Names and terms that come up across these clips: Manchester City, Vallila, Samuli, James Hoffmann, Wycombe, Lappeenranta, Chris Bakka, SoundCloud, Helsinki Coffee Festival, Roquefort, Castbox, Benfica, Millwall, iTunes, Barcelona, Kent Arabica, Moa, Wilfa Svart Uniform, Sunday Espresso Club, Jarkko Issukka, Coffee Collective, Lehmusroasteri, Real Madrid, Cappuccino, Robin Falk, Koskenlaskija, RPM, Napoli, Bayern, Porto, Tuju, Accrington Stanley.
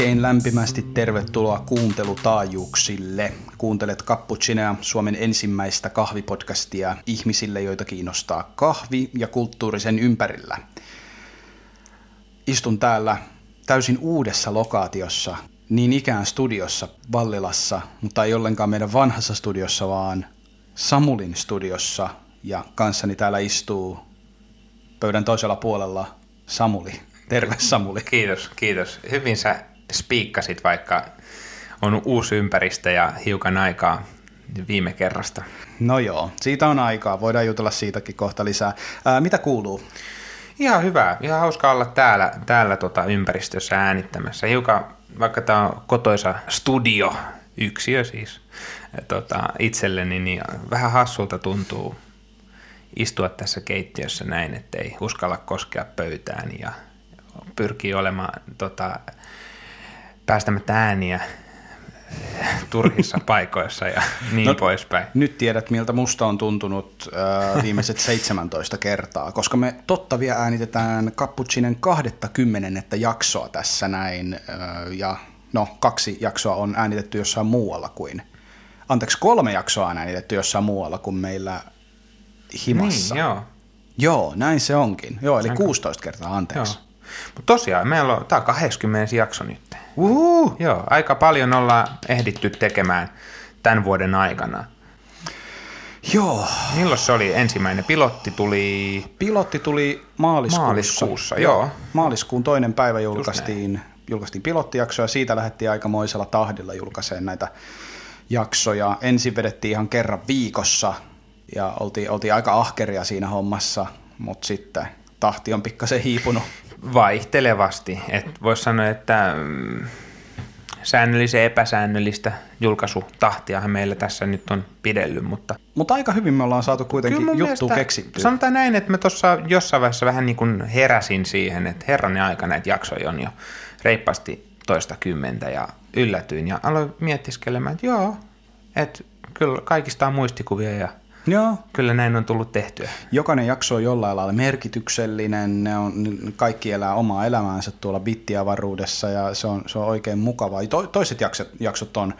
Oikein lämpimästi tervetuloa kuuntelutaajuuksille. Kuuntelet Cappuccinoa, Suomen ensimmäistä kahvipodcastia ihmisille, joita kiinnostaa kahvi ja kulttuurisen ympärillä. Istun täällä täysin uudessa lokaatiossa, niin ikään studiossa Vallilassa, mutta ei ollenkaan meidän vanhassa studiossa, vaan Samulin studiossa. Ja kanssani täällä istuu pöydän toisella puolella Samuli. Terve Samuli. Kiitos. Hyvin sä spiikkasit, vaikka on uusi ympäristö ja hiukan aikaa viime kerrasta. No joo, siitä on aikaa. Voidaan jutella siitäkin kohta lisää. Mitä kuuluu? Ihan hyvä. Ihan hauska olla täällä ympäristössä äänittämässä. Hiukan, vaikka tämä on kotoisa studio, yksiö siis, itselleni, niin vähän hassulta tuntuu istua tässä keittiössä näin, ettei uskalla koskea pöytään ja pyrkii olemaan päästämättä ääniä turhissa paikoissa ja niin poispäin. Nyt tiedät, miltä musta on tuntunut viimeiset 17 kertaa, koska me totta vielä äänitetään Cappuccinen 20. jaksoa tässä näin. Ja no, 2 jaksoa on äänitetty jossain muualla kuin... Anteeksi, 3 jaksoa on äänitetty jossain muualla kuin meillä himassa. Niin, joo. Joo, näin se onkin. Joo, eli 16 kertaa, anteeksi. Joo. Mutta tosiaan, meillä on, tämä on 20. jakso nyt. Uhuhu. Joo, aika paljon ollaan ehditty tekemään tämän vuoden aikana. Joo. Milloin se oli ensimmäinen? Pilotti tuli maaliskuussa. Joo. Maaliskuun 2. päivä julkaistiin pilottijaksoja. Siitä lähdettiin aikamoisella tahdilla julkaiseen näitä jaksoja. Ensin vedettiin ihan kerran viikossa ja oltiin aika ahkeria siinä hommassa, mutta sitten tahti on pikkasen hiipunut. Vaihtelevasti. Voisi sanoa, että säännöllisen epäsäännöllistä julkaisutahtiahan meillä tässä nyt on pidellyt. Mutta aika hyvin me ollaan saatu kuitenkin juttua keksittyä. Sanotaan näin, että mä tuossa jossain vaiheessa vähän niin kuin heräsin siihen, että herranen aika näitä jaksoja on jo reippaasti 20 ja yllätyin. Ja aloin miettiskelemään, että joo, että kyllä kaikista on muistikuvia ja... Joo. Kyllä näin on tullut tehtyä. Jokainen jakso on jollain lailla merkityksellinen, kaikki elää omaa elämäänsä tuolla bittiavaruudessa ja se on oikein mukavaa. Toiset jaksot on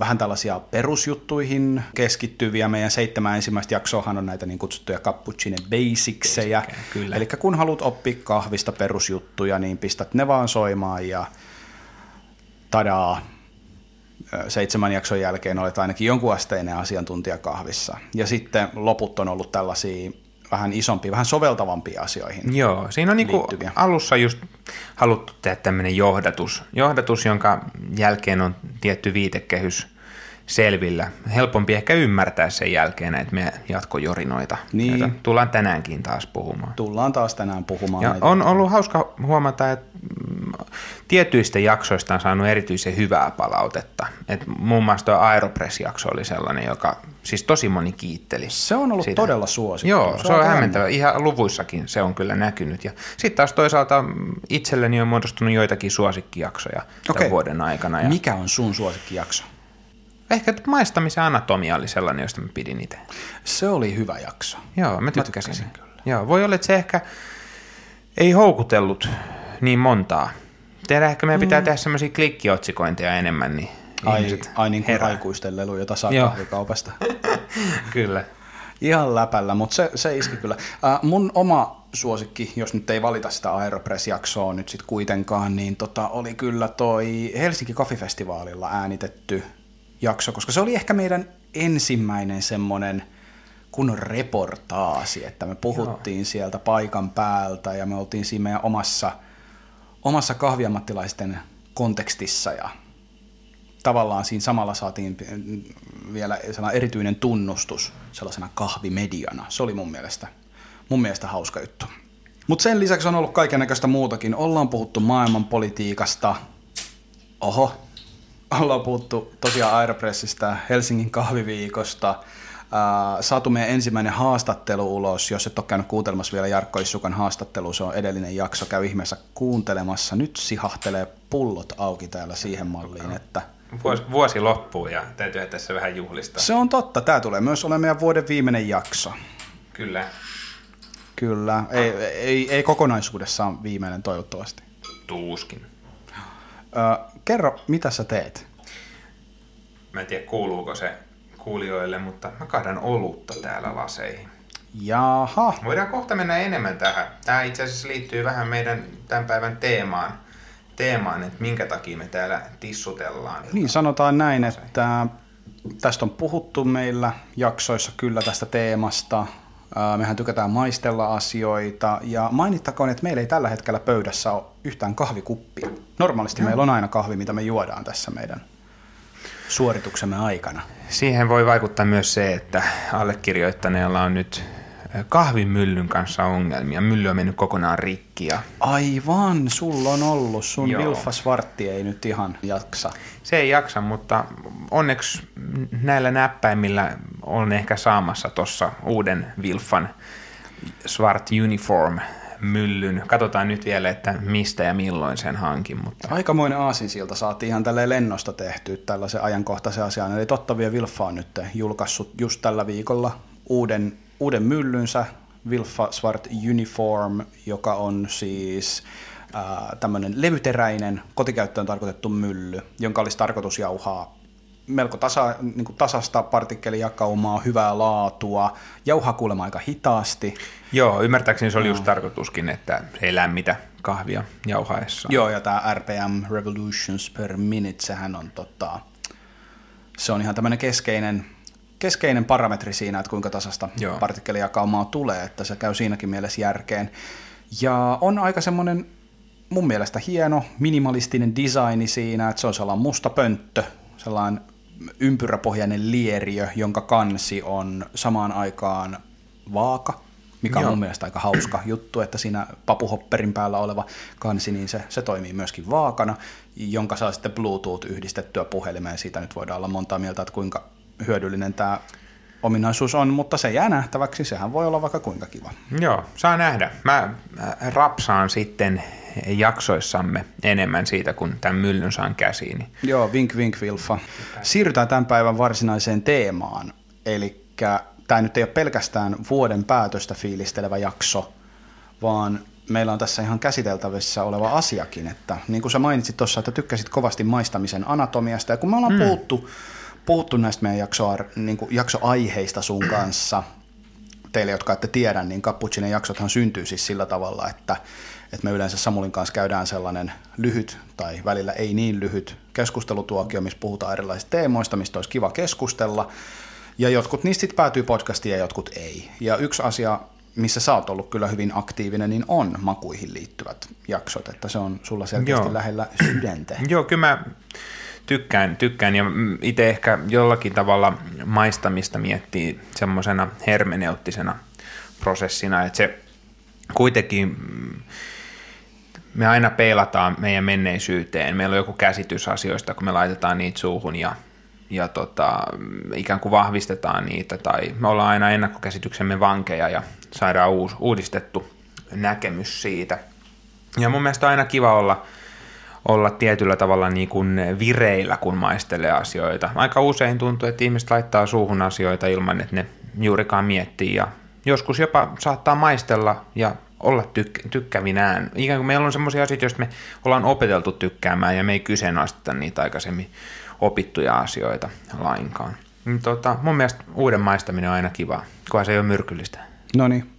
vähän tällaisia perusjuttuihin keskittyviä. Meidän 7 ensimmäistä jaksoahan on näitä niin kutsuttuja cappuccino basicseja. Eli kun haluat oppia kahvista perusjuttuja, niin pistät ne vaan soimaan ja tadaa. 7 jakson jälkeen olet ainakin jonkunasteinen asiantuntija kahvissa. Ja sitten loput on ollut tällaisia vähän isompia, vähän soveltavampia asioihin. Joo, siinä on niinku alussa just haluttu tehdä tämmöinen johdatus, jonka jälkeen on tietty viitekehys selvillä. Helpompi ehkä ymmärtää sen jälkeen näitä meidän jatkojorinoita. Niin. Joita tullaan tänäänkin taas puhumaan. Ja on ollut hauska huomata, että tietyistä jaksoista on saanut erityisen hyvää palautetta. Et muun muassa tuo Aeropress-jakso oli sellainen, joka siis tosi moni kiitteli. Se on ollut sitä. Todella suosittu. Joo, se on hämmentävä. Ihan luvuissakin se on kyllä näkynyt. Sitten taas toisaalta itselleni on muodostunut joitakin suosikkijaksoja tämän vuoden aikana. Ja... Mikä on sun suosikkijakso? Ehkä maistamisen anatomia oli sellainen, josta mä pidin itse. Se oli hyvä jakso. Joo, mä tykkäsin. Kyllä. Joo, voi olla, että se ehkä ei houkutellut niin montaa. Ehkä meidän pitää tehdä semmoisia klikkiotsikointeja enemmän, niin ihmiset niin kuin aikuisten leluja, jota saa kaupasta. Kyllä. Ihan läpällä, mutta se iski kyllä. Mun oma suosikki, jos nyt ei valita sitä Aeropress-jaksoa nyt sitten kuitenkaan, niin oli kyllä toi Helsinki Coffee Festivalilla äänitetty jakso, koska se oli ehkä meidän ensimmäinen semmoinen kunnon reportaasi, että me puhuttiin sieltä paikan päältä ja me oltiin siinä meidän omassa kahviammattilaisten kontekstissa ja tavallaan siinä samalla saatiin vielä sellainen erityinen tunnustus sellaisena kahvimediana. Se oli mun mielestä hauska juttu. Mutta sen lisäksi on ollut kaikennäköistä muutakin. Ollaan puhuttu maailmanpolitiikasta. Oho. Ollaan puhuttu tosiaan Aeropressista, Helsingin kahviviikosta, saatu meidän ensimmäinen haastattelu ulos. Jos et ole käynyt kuuntelemassa vielä Jarkko Issukan haastattelu, se on edellinen jakso, käy ihmeessä kuuntelemassa. Nyt sihahtelee pullot auki täällä siihen malliin, että... Vuosi loppuu ja täytyy tässä vähän juhlistaa. Se on totta, tämä tulee myös olemaan meidän vuoden viimeinen jakso. Kyllä, ei kokonaisuudessaan viimeinen toivottavasti. Tuuskin. Kerro, mitä sä teet? Mä en tiedä, kuuluuko se kuulijoille, mutta mä kahdan olutta täällä laseihin. Jaha. Voidaan kohta mennä enemmän tähän. Tämä itse asiassa liittyy vähän meidän tämän päivän teemaan, että minkä takia me täällä tissutellaan. Niin, sanotaan näin, että tästä on puhuttu meillä jaksoissa kyllä tästä teemasta. Mehän tykätään maistella asioita ja mainittakoon, että meillä ei tällä hetkellä pöydässä ole yhtään kahvikuppia. Normaalisti meillä on aina kahvi, mitä me juodaan tässä meidän suorituksemme aikana. Siihen voi vaikuttaa myös se, että allekirjoittaneella on nyt kahvimyllyn kanssa ongelmia. Mylly on mennyt kokonaan rikki. Aivan, sulla on ollut. Sun Wilfa Svartti ei nyt ihan jaksa. Se ei jaksa, mutta onneksi näillä näppäimillä on ehkä saamassa tuossa uuden Wilfan Svart Uniform myllyn. Katsotaan nyt vielä, että mistä ja milloin sen hankin. Mutta aikamoinen aasinsilta saatiin ihan tälleen lennosta tehtyä tällaisen ajankohtaisen asian. Eli totta vie Wilfa on nyt julkaissut just tällä viikolla uuden myllynsä, Wilfa Svart Uniform, joka on siis tämmöinen levyteräinen, kotikäyttöön tarkoitettu mylly, jonka olisi tarkoitus jauhaa melko tasasta partikkelijakaumaa, hyvää laatua, jauhaa kuulemma aika hitaasti. Joo, ymmärtääkseni se oli just tarkoituskin, että se ei lämmitä kahvia jauhaessa. Joo, ja tämä RPM, Revolutions per Minute, sehän on, se on ihan tämmöinen keskeinen parametri siinä, että kuinka tasasta partikkelijakaumaa tulee, että se käy siinäkin mielessä järkeen. Ja on aika semmoinen mun mielestä hieno, minimalistinen designi siinä, että se on sellainen musta pönttö, sellainen ympyräpohjainen lieriö, jonka kansi on samaan aikaan vaaka, mikä on mun mielestä aika hauska juttu, että siinä papuhopperin päällä oleva kansi, niin se toimii myöskin vaakana, jonka saa sitten Bluetooth yhdistettyä puhelimeen. Siitä nyt voidaan olla montaa mieltä, että kuinka hyödyllinen tämä ominaisuus on, mutta se jää nähtäväksi, sehän voi olla vaikka kuinka kiva. Joo, saa nähdä. Mä rapsaan sitten jaksoissamme enemmän siitä, kun tämän myllyn saan käsiin. Joo, vink vink Wilfa. Siirrytään tämän päivän varsinaiseen teemaan, eli tämä nyt ei ole pelkästään vuoden päätöstä fiilistelevä jakso, vaan meillä on tässä ihan käsiteltävissä oleva asiakin, että niin kuin sä mainitsit tuossa, että tykkäsit kovasti maistamisen anatomiasta, ja kun me ollaan puhuttu näistä meidän jaksoaiheista sun kanssa. Teille, jotka ette tiedä, niin Cappuccinen jaksothan syntyy siis sillä tavalla, että me yleensä Samulin kanssa käydään sellainen lyhyt tai välillä ei niin lyhyt keskustelutuokio, missä puhutaan erilaisista teemoista, mistä olisi kiva keskustella. Ja jotkut niistä sitten päätyy podcastiin ja jotkut ei. Ja yksi asia, missä sä oot ollut kyllä hyvin aktiivinen, niin on makuihin liittyvät jaksot, että se on sulla selkeästi lähellä sydäntä. Joo, kyllä mä Tykkään ja itse ehkä jollakin tavalla maistamista miettii semmoisena hermeneuttisena prosessina, että se kuitenkin me aina peilataan meidän menneisyyteen, meillä on joku käsitys asioista, kun me laitetaan niitä suuhun ja ikään kuin vahvistetaan niitä tai me ollaan aina ennakkokäsityksemme vankeja ja saadaan uudistettu näkemys siitä ja mun mielestä on aina kiva olla tietyllä tavalla niin kuin vireillä, kun maistelee asioita. Aika usein tuntuu, että ihmiset laittaa suuhun asioita ilman, että ne juurikaan miettii. Ja joskus jopa saattaa maistella ja olla tykkävinään. Ikään kuin meillä on semmoisia asioita, joista me ollaan opeteltu tykkäämään ja me ei kyseenalaisteta niitä aikaisemmin opittuja asioita lainkaan. Mun mielestä uuden maistaminen on aina kivaa, kunhan se ei ole myrkyllistä. No niin.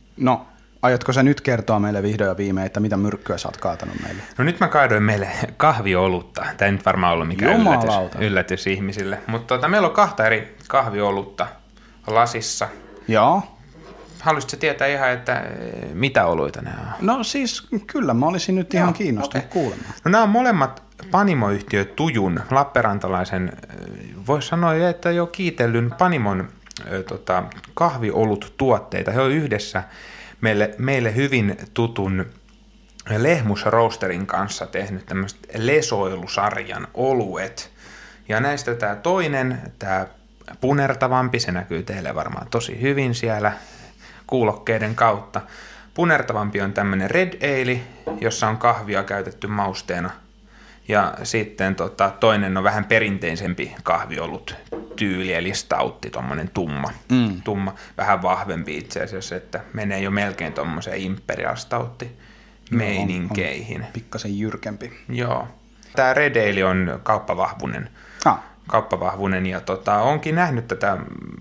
Aiotko sä nyt kertoa meille vihdoin ja viimein, että mitä myrkkyä sä oot kaatanut meille? No nyt mä kaadoin meille kahviolutta. Tämä ei nyt varmaan ollut mikään yllätys ihmisille. Mutta meillä on kahta eri kahviolutta lasissa. Joo. Haluaisitko sä tietää ihan, että mitä oluita nämä on? No siis kyllä, mä olisin nyt ihan kiinnostunut kuulemaan. No nämä on molemmat Panimo-yhtiö Tujun, lappeenrantalaisen, voisi sanoa, että jo kiitellyn Panimon kahviolut tuotteita. He on yhdessä meille hyvin tutun Lehmusroasterin kanssa tehnyt tämmöiset lesoilusarjan oluet. Ja näistä tämä toinen, tämä punertavampi, se näkyy teille varmaan tosi hyvin siellä kuulokkeiden kautta. Punertavampi on tämmöinen red ale, jossa on kahvia käytetty mausteena. Ja sitten toinen on vähän perinteisempi kahviolut tyyli, eli stautti, tuommoinen tumma, vähän vahvempi itse asiassa, että menee jo melkein tuommoiseen imperial stautti-meininkeihin. Pikkasen jyrkempi. Joo. Tämä Red Ale on kauppavahvunen. Ah. Kauppavahvunen ja onkin nähnyt tätä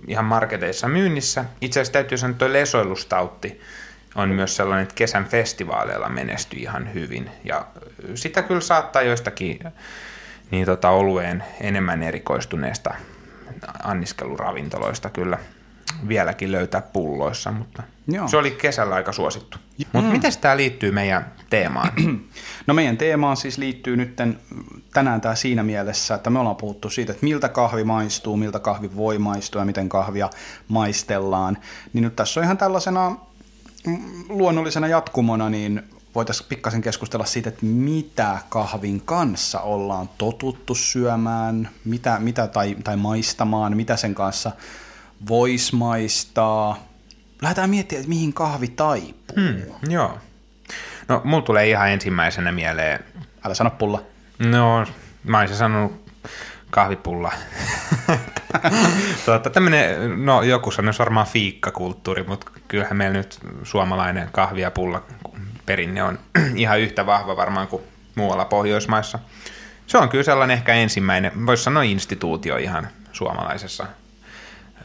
ihan marketeissa myynnissä. Itse asiassa täytyy sanoa, että tuo lesoilustautti on myös sellainen, että kesän festivaaleilla menestyy ihan hyvin. Ja sitä kyllä saattaa joistakin niin olueen enemmän erikoistuneista anniskeluravintoloista kyllä vieläkin löytää pulloissa, mutta joo, se oli kesällä aika suosittu. Mutta miten tämä liittyy meidän teemaan? No meidän teemaan siis liittyy nyt tänään tämä siinä mielessä, että me ollaan puhuttu siitä, että miltä kahvi maistuu, miltä kahvi voi maistua ja miten kahvia maistellaan. Niin nyt tässä on ihan tällaisena luonnollisena jatkumona, niin voitaisiin pikkasen keskustella siitä, että mitä kahvin kanssa ollaan totuttu syömään, mitä tai maistamaan, mitä sen kanssa voisi maistaa. Lähdetään miettimään, että mihin kahvi taipuu. Joo. No, mulla tulee ihan ensimmäisenä mieleen... Älä sano pulla. No, mä olisin sanonut kahvipulla. Tämmönen, no joku sanoisi varmaan fiikkakulttuuri, mutta kyllähän meillä nyt suomalainen kahvi ja pulla perinne on ihan yhtä vahva varmaan kuin muualla Pohjoismaissa. Se on kyllä sellainen ehkä ensimmäinen, voisi sanoa instituutio ihan suomalaisessa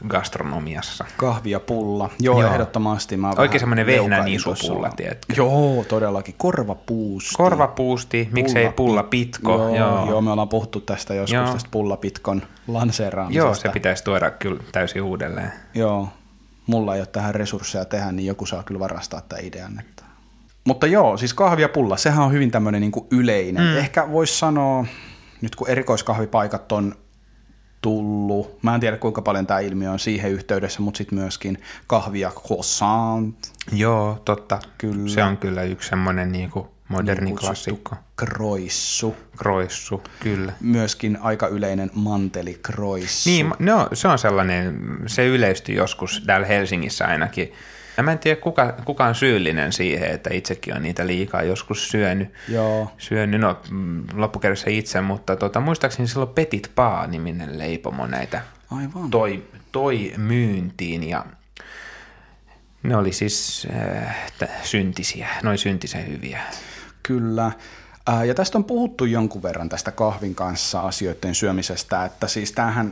gastronomiassa. Kahvi ja pulla. Joo. Ehdottomasti. Oikein semmoinen vehnän iso pulla, tiedätkö? Joo, todellakin. Korvapuusti. Korvapuusti, miksei pullapitko. Joo, me ollaan puhuttu tästä joskus, tästä pullapitkon lanseeraamisesta. Joo, se pitäisi tuoda kyllä täysin uudelleen. Joo, mulla ei ole tähän resursseja tehdä, niin joku saa kyllä varastaa tämän idean. Että. Mutta joo, siis kahvi ja pulla, sehän on hyvin tämmöinen niin kuin yleinen. Ehkä voisi sanoa, nyt kun erikoiskahvipaikat on tullut. Mä en tiedä, kuinka paljon tämä ilmiö on siihen yhteydessä, mutta sitten myöskin kahvia croissant. Joo, totta. Kyllä. Se on kyllä yksi semmoinen niinku moderni niin klassikko. Kroissu. Kroissu, kyllä. Myöskin aika yleinen mantelikroissu. Niin, no, se on sellainen, se yleistyi joskus täällä Helsingissä ainakin. Ja mä en tiedä, kuka on syyllinen siihen, että itsekin on niitä liikaa joskus syönyt. Joo. Syönyt, no loppukerrassa itse, mutta muistaakseni silloin Petit Paa-niminen leipomo näitä toi myyntiin. Ja ne oli siis syntisiä, noin syntisen hyviä. Kyllä. Ja tästä on puhuttu jonkun verran tästä kahvin kanssa asioiden syömisestä, että siis tämä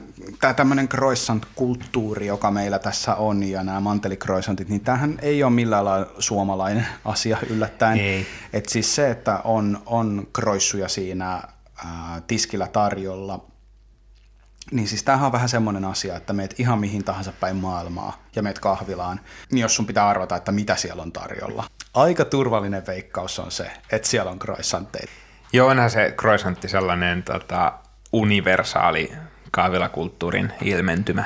tämmöinen croissant-kulttuuri, joka meillä tässä on ja nämä mantelikroissantit, niin tämähän ei ole millään lailla suomalainen asia yllättäen. Että siis se, että on croissuja siinä tiskillä tarjolla, niin siis tämähän on vähän semmoinen asia, että meet ihan mihin tahansa päin maailmaa ja meet kahvilaan, niin jos sun pitää arvata, että mitä siellä on tarjolla. Aika turvallinen veikkaus on se, että siellä on croissantteja. Joo, onhan se croissantti sellainen universaali kahvilakulttuurin ilmentymä.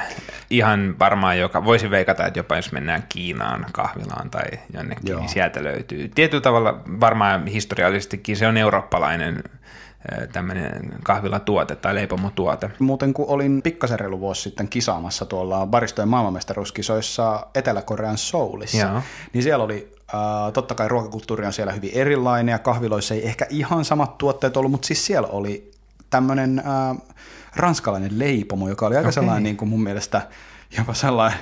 Ihan varmaan voisin veikata, että jopa jos mennään Kiinaan kahvilaan tai jonnekin, niin sieltä löytyy. Tietyllä tavalla varmaan historiallisestikin se on eurooppalainen tämmöinen kahvilatuote tai leipomotuote. Muuten kun olin pikkasen reilu vuosi sitten kisaamassa tuolla baristojen maailmanmestaruuskisoissa Etelä-Korean Soulissa, niin siellä oli totta kai ruokakulttuuri on siellä hyvin erilainen ja kahviloissa ei ehkä ihan samat tuotteet ollut, mutta siis siellä oli tämmöinen ranskalainen leipomo, joka oli aika sellainen niin kuin mun mielestä jopa sellainen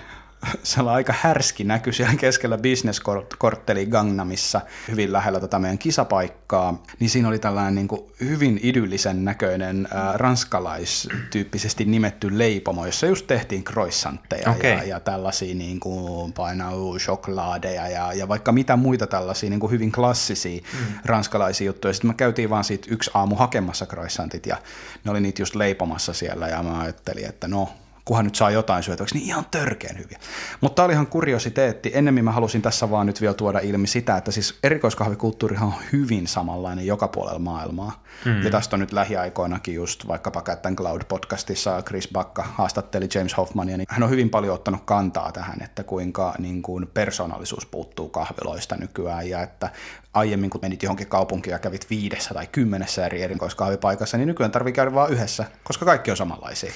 aika härski näky siellä keskellä bisneskortteli Gangnamissa hyvin lähellä tätä meidän kisapaikkaa, niin siinä oli tällainen niin kuin hyvin idyllisen näköinen ranskalaistyyppisesti nimetty leipomo, jossa just tehtiin croissantteja ja tällaisia niin kuin painau-shoklaadeja ja vaikka mitä muita tällaisia niin kuin hyvin klassisia ranskalaisia juttuja. Sitten me käytiin vaan siitä yksi aamu hakemassa croissantit ja ne oli niitä just leipomassa siellä ja mä ajattelin, että no, kunhan nyt saa jotain syötäväksi, niin ihan törkeän hyviä. Mutta tämä oli ihan kuriositeetti. Ennemmin mä halusin tässä vaan nyt vielä tuoda ilmi sitä, että siis erikoiskahvikulttuurihan on hyvin samanlainen joka puolella maailmaa. Ja tästä on nyt lähiaikoinakin just vaikkapa Cat & Cloud-podcastissa Chris Bakka haastatteli James Hoffmannia, niin hän on hyvin paljon ottanut kantaa tähän, että kuinka niin kuin persoonallisuus puuttuu kahviloista nykyään ja että aiemmin kun menit johonkin kaupunkiin ja kävit 5 tai 10 eri erikoiskahvipaikassa, niin nykyään tarvii käydä vaan yhdessä, koska kaikki on samanlaisia.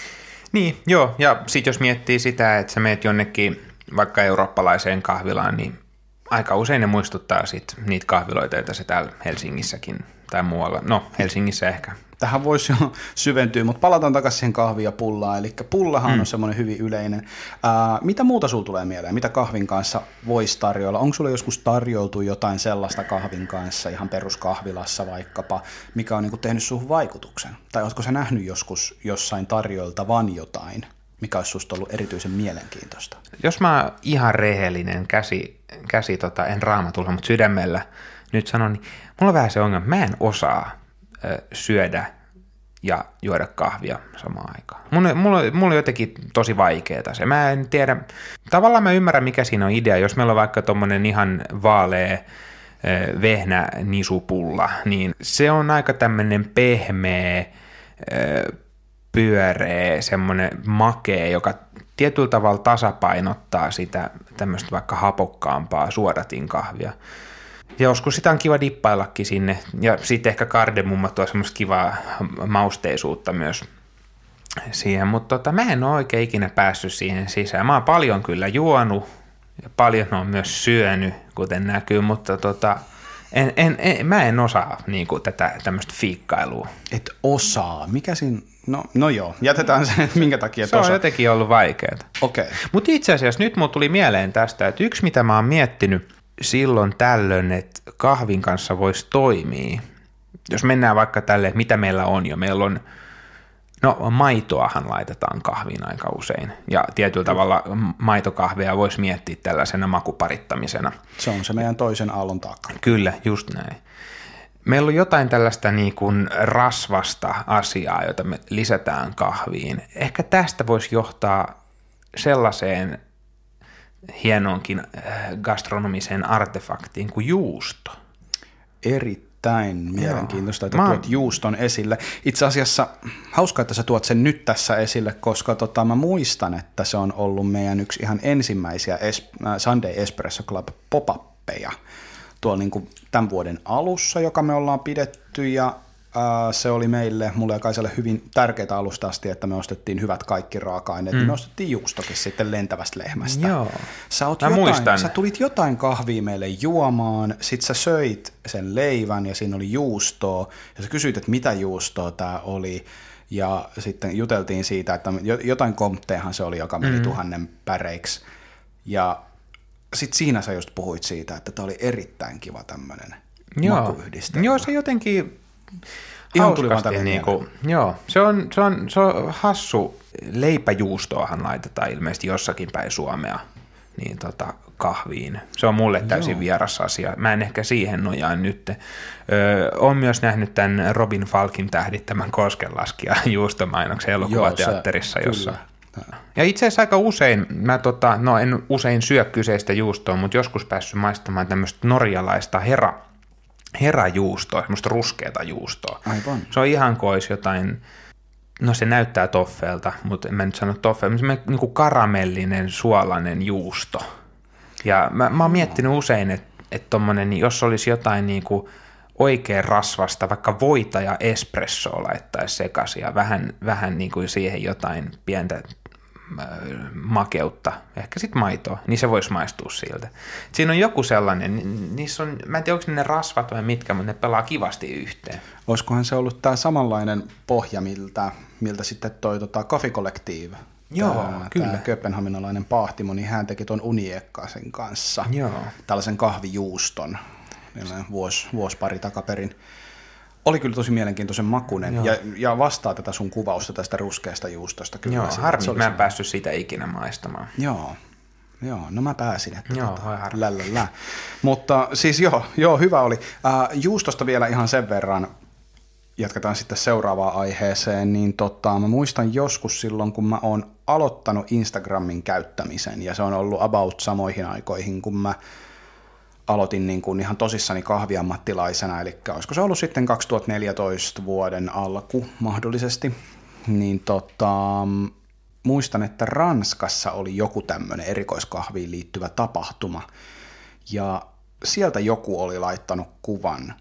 Niin, joo. Ja sitten jos miettii sitä, että sä meet jonnekin vaikka eurooppalaiseen kahvilaan, niin aika usein ne muistuttaa sit niitä kahviloita, joita se täällä Helsingissäkin tai muualla. No, Helsingissä ehkä. Tähän voisi jo syventyä, mutta palataan takaisin siihen kahvia pullaan. Eli pullahan on semmoinen hyvin yleinen. Mitä muuta sulla tulee mieleen? Mitä kahvin kanssa voisi tarjoilla? Onko sulla joskus tarjoutu jotain sellaista kahvin kanssa ihan peruskahvilassa vaikkapa, mikä on niinku tehnyt suhun vaikutuksen? Tai oletko sä nähnyt joskus jossain tarjoiltavan jotain, mikä olisi susta ollut erityisen mielenkiintoista? Jos mä oon ihan rehellinen, käsi en raamatulla, mutta sydämellä nyt sanon, niin mulla on vähän se ongelma, mä en osaa syödä ja juoda kahvia samaan aikaan. Mulla on jotenkin tosi vaikeeta se. Mä en tiedä, tavallaan mä ymmärrän mikä siinä on idea. Jos meillä on vaikka tommonen ihan vaalea vehnä nisupulla, niin se on aika tämmönen pehmeä, pyöreä, semmonen makea, joka tietyllä tavalla tasapainottaa sitä tämmöistä vaikka hapokkaampaa suodatin kahvia. Ja joskus sitä on kiva dippaillakin sinne, ja sitten ehkä kardemumma tuo semmoista kivaa mausteisuutta myös siihen, mutta mä en ole oikein ikinä päässyt siihen sisään. Mä oon paljon kyllä juonut, ja paljon on myös syönyt, kuten näkyy, mutta mä en osaa niin kuin tätä tämmöistä fiikkailua. Et osaa? Mikä siinä... No joo, jätetään sen, että minkä takia se on jotenkin ollut vaikeaa. Okei. Okay. Mutta itse asiassa nyt mulla tuli mieleen tästä, että yksi mitä mä oon miettinyt silloin tällöin, että kahvin kanssa voisi toimia. Jos mennään vaikka tälle, että mitä meillä on jo. Meillä on, no maitoahan laitetaan kahviin aika usein. Ja tietyllä tavalla maitokahvea voisi miettiä tällaisena makuparittamisena. Se on se meidän toisen aallon takana. Kyllä, just näin. Meillä on jotain tällaista niin kuin rasvasta asiaa, jota me lisätään kahviin. Ehkä tästä voisi johtaa sellaiseen hienoonkin gastronomiseen artefaktiin kuin juusto. Erittäin mielenkiintoista, että tuot juuston esille. Itse asiassa hauskaa, että sä tuot sen nyt tässä esille, koska mä muistan, että se on ollut meidän yksi ihan ensimmäisiä Sunday Espresso Club pop-uppeja tuolla niin kuin tämän vuoden alussa, joka me ollaan pidetty, ja se oli mulle ja Kaiselle hyvin tärkeää alusta asti, että me ostettiin hyvät kaikki raaka-aineet, me ostettiin juustokin sitten lentävästä lehmästä. Joo. Sä tulit jotain kahvia meille juomaan, sit sä söit sen leivän ja siinä oli juustoa, ja sä kysyit, että mitä juustoa tää oli, ja sitten juteltiin siitä, että jotain kompteahan se oli, joka meni 1000 päreiksi, ja sitten siinä sä just puhuit siitä, että tää oli erittäin kiva tämmönen makuyhdistelmä. Joo, se jotenkin... Ihan tuli vaan niinku, joo, se on hassu. Leipäjuustoahan laitetaan ilmeisesti jossakin päin Suomea niin kahviin. Se on mulle täysin vieras asia. Mä en ehkä siihen nojaa nyt. Olen myös nähnyt tämän Robin Falkin tähdittämän Koskenlaskija juustomainoksen elokuvateatterissa. Ja itse asiassa aika usein, mä en usein syö kyseistä juustoa, mutta joskus päässyt maistamaan tämmöistä norjalaista herajuustoa, semmoista ruskeata juustoa. Aivan. Se on ihan kuin olisi jotain, no se näyttää toffeelta, mutta en mä nyt sano toffeelta, mutta niin kuin karamellinen, suolainen juusto. Ja mä oon miettinyt usein, että tommonen, jos olisi jotain niin kuin oikein rasvasta, vaikka voita ja espressoa laittaisi sekaisin ja vähän niin kuin siihen jotain pientä makeutta, ehkä sitten maitoa, niin se voisi maistua siltä. Siinä on joku sellainen, niissä on, mä en tiedä, onko ne rasvat vai mitkä, mutta ne pelaa kivasti yhteen. Olisikohan se ollut tämä samanlainen pohja, miltä sitten toi Coffee Collective, tämä kööpenhaminalainen paahtimo, niin hän teki tuon Uniekkasen kanssa, tällaisen kahvijuuston, vuosi pari takaperin. Oli kyllä tosi mielenkiintoisen makuinen ja vastaa tätä sun kuvausta tästä ruskeasta juustosta. Kyllä harmi, mä en päässyt sitä ikinä maistamaan. Joo, no mä pääsin. Että lällällä. Mutta siis joo, hyvä oli. Juustosta vielä ihan sen verran, jatketaan sitten seuraavaan aiheeseen, niin mä muistan joskus silloin, kun mä oon aloittanut Instagramin käyttämisen ja se on ollut about samoihin aikoihin, kun mä aloitin niin kuin ihan tosissani kahviammattilaisena, eli olisiko se ollut sitten 2014 vuoden alku mahdollisesti, niin muistan, että Ranskassa oli joku tämmöinen erikoiskahviin liittyvä tapahtuma, ja sieltä joku oli laittanut kuvan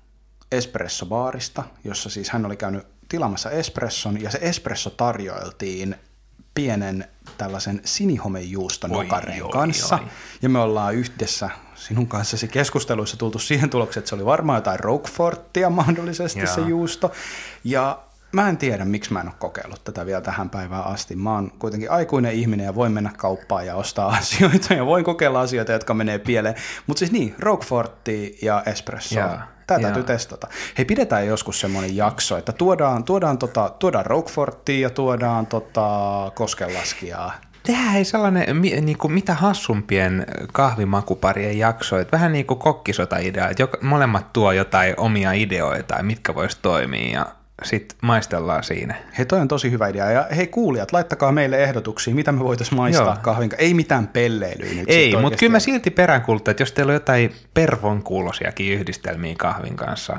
espressobaarista, jossa siis hän oli käynyt tilaamassa espresson, ja se espresso tarjoiltiin pienen tällaisen sinihomejuustonokareen kanssa, ja me ollaan yhdessä sinun kanssasi keskusteluissa tultu siihen tulokseen, että se oli varmaan jotain Roquefortia mahdollisesti se juusto. Ja mä en tiedä, miksi mä en ole kokeillut tätä vielä tähän päivään asti. Mä oon kuitenkin aikuinen ihminen ja voin mennä kauppaan ja ostaa asioita ja voin kokeilla asioita, jotka menee pieleen. Mutta siis niin, Roquefortia ja espressoa. Yeah. Tämä täytyy testata. Hei, pidetään joskus semmoinen jakso, että tuodaan Roquefortia ja tuodaan Koskenlaskijaa. Tehdään ei sellainen, niinku, mitä hassumpien kahvimakuparien jakso, että vähän niin kuin kokkisota-idea, että molemmat tuo jotain omia ideoita, mitkä voisi toimia ja sitten maistellaan siinä. Hei, toi on tosi hyvä idea. Ja hei kuulijat, laittakaa meille ehdotuksia, mitä me voitaisiin maistaa kahvinkaan. Ei mitään pelleilyä nyt. Ei, mutta kyllä mä silti peräänkuulutan, että jos teillä on jotain pervon kuulosiakin yhdistelmiä kahvin kanssa,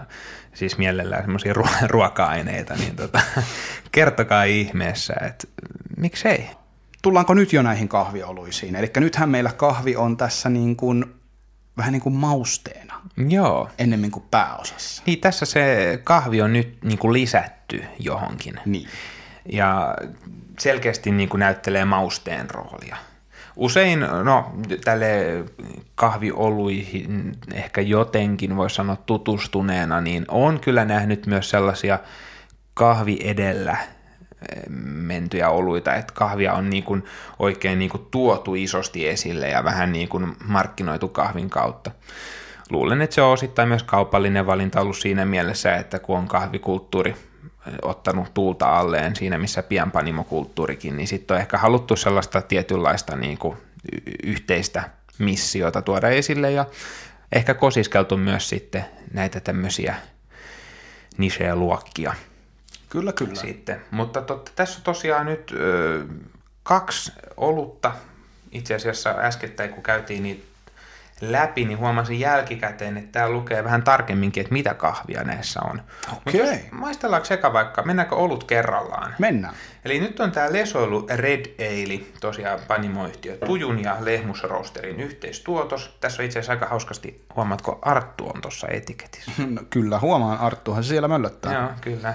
siis mielellään semmoisia ruoka-aineita, niin kertokaa ihmeessä, että miksei. Tullaanko nyt jo näihin kahvioluisiin? Eli nythän meillä kahvi on tässä niin kuin vähän niin kuin mausteena, ennemmin kuin pääosassa. Niin, tässä se kahvi on nyt niin kuin lisätty johonkin niin. Ja selkeästi niin kuin näyttelee mausteen roolia. Usein, tälle kahvioluihin ehkä jotenkin voisi sanoa tutustuneena, niin on kyllä nähnyt myös sellaisia kahvi edellä mentyjä oluita, että kahvia on niin kuin oikein niin kuin tuotu isosti esille ja vähän niin kuin markkinoitu kahvin kautta. Luulen, että se on osittain myös kaupallinen valinta ollut siinä mielessä, että kun on kahvikulttuuri ottanut tuulta alleen siinä, missä pienpanimokulttuurikin, niin sitten on ehkä haluttu sellaista tietynlaista niin kuin yhteistä missiota tuoda esille ja ehkä kosiskeltu myös sitten näitä tämmöisiä niche-luokkia. Kyllä, kyllä. Sitten. Mutta tässä on tosiaan nyt kaksi olutta. Itse asiassa äskettäin, kun käytiin niitä läpi, niin huomasin jälkikäteen, että täällä lukee vähän tarkemminkin, että mitä kahvia näissä on. Okay. Maistellaanko seka vaikka? Mennäänkö olut kerrallaan? Mennään. Eli nyt on tämä lesoilu Red Ale, tosiaan Panimo-yhtiö Tujun ja Lehmusroasterin yhteistuotos. Tässä on itse asiassa aika hauskasti, huomaatko, Arttu on tuossa etiketissä. No, kyllä, huomaan, Arttuhan siellä möllöttää. Joo, kyllä.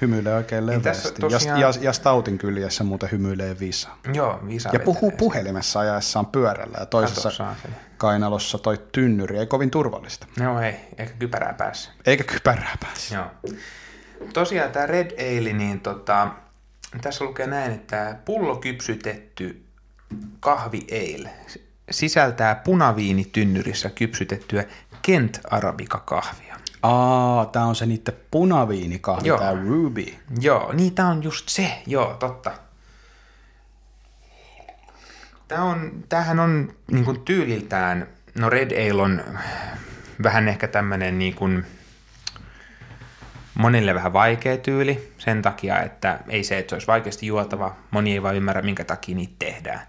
Hymyilee oikein leveästi. Tosiaan ja stautin kyljessä muuten hymyilee visa. Joo, visa. Ja puhuu puhelimessa ajaessaan pyörällä ja toisessa kainalossa toi tynnyri. Ei kovin turvallista. Joo, ei. Eikä kypärää päässä. Joo. Tosiaan tämä Red Ale, niin tässä lukee näin, että pullokypsytetty kahvi ale sisältää punaviinitynnyrissä kypsytettyä Kent Arabica kahvia. Tää on se niitten punaviinikahvi, tää Ruby. Joo, niin tää on just se. Joo, totta. Tämähän on niin kuin tyyliltään, Red Ale on vähän ehkä tämmönen niin kuin monille vähän vaikea tyyli sen takia, että ei se, että se olisi vaikeasti juotava. Moni ei vaan ymmärrä, minkä takia niitä tehdään.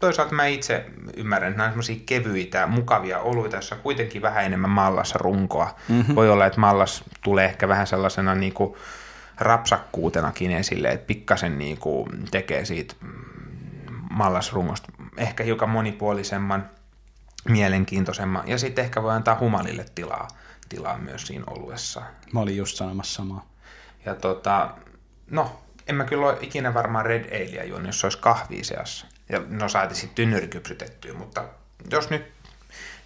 Toisaalta mä itse ymmärrän, että nämä on semmoisia kevyitä, mukavia oluita, joissa on kuitenkin vähän enemmän mallasrunkoa. Mm-hmm. Voi olla, että mallas tulee ehkä vähän sellaisena niin kuin rapsakkuutenakin esille, että pikkasen niin kuin tekee siitä mallasrungosta ehkä hiukan monipuolisemman, mielenkiintoisemman. Ja sitten ehkä voi antaa humalille tilaa myös siinä oluessa. Mä olin just sanomassa samaa. Ja en mä kyllä ole ikinä varmaan Red Alea juonut, jos se olisi kahvia seassa. Ja saati sitten tynnyrikypsytettyä, mutta jos nyt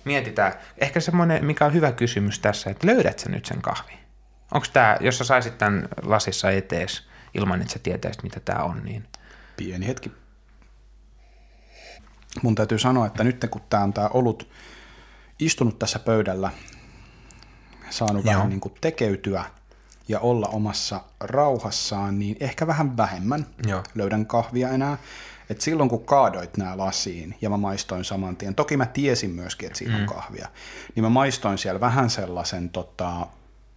mietitään, ehkä semmoinen, mikä on hyvä kysymys tässä, että löydät sä nyt sen kahvi? Onko tämä, jos sä saisit tämän lasissa etees ilman, että sä tietäisit, mitä tämä on, niin... Pieni hetki. Mun täytyy sanoa, että nyt kun tämä on tämä olut istunut tässä pöydällä, saanut vähän niin kuin tekeytyä ja olla omassa rauhassaan, niin ehkä vähän vähemmän löydän kahvia enää. Et silloin kun kaadoit nämä lasiin ja mä maistoin saman tien, toki mä tiesin myöskin, että siinä on kahvia, niin mä maistoin siellä vähän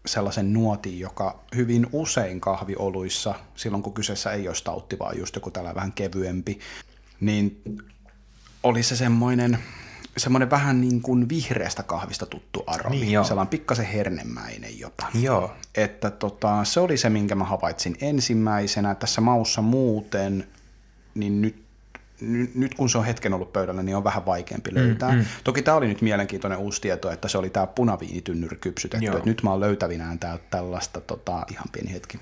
sellaisen nuotin, joka hyvin usein kahvioluissa, silloin kun kyseessä ei ole stautti, vaan just joku tällä vähän kevyempi, niin oli se semmoinen vähän niin kuin vihreästä kahvista tuttu aromi, niin sellainen pikkasen hernemäinen jopa. Joo. Että se oli se, minkä mä havaitsin ensimmäisenä tässä maussa muuten, niin nyt kun se on hetken ollut pöydällä, niin on vähän vaikeampi löytää. Toki tämä oli nyt mielenkiintoinen uusi tieto, että se oli tämä punaviinitynnyri kypsytetty. Että nyt mä oon löytävinään tällaista ihan pieni hetki.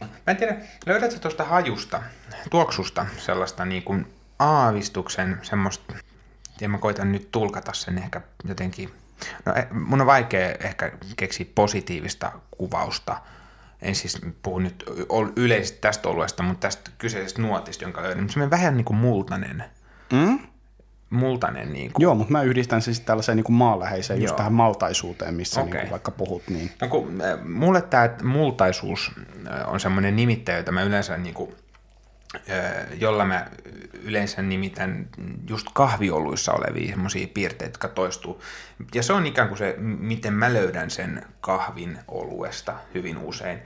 Mä en tiedä, löydätkö tuosta tuoksusta sellaista niin kuin aavistuksen semmoista ja mä koitan nyt tulkata sen ehkä jotenkin. No, mun on vaikea ehkä keksiä positiivista kuvausta. En siis puhu nyt yleisesti tästä oluesta, mutta tästä kyseisestä nuotista, jonka löydän. Se on vähän niin kuin multainen. Mm? Multainen niin kuin. Joo, mutta mä yhdistän siis tällaiseen niin kuin maanläheiseen, just tähän maltaisuuteen, missä okay. niin vaikka puhut. Niin. No, kun, mulle tämä multaisuus on semmoinen nimittäjä, jota mä yleensä niin kuin, jolla mä yleensä nimitän just kahvioluissa olevia semmoisia piirteitä, jotka toistuu. Ja se on ikään kuin se, miten mä löydän sen kahvin oluesta hyvin usein.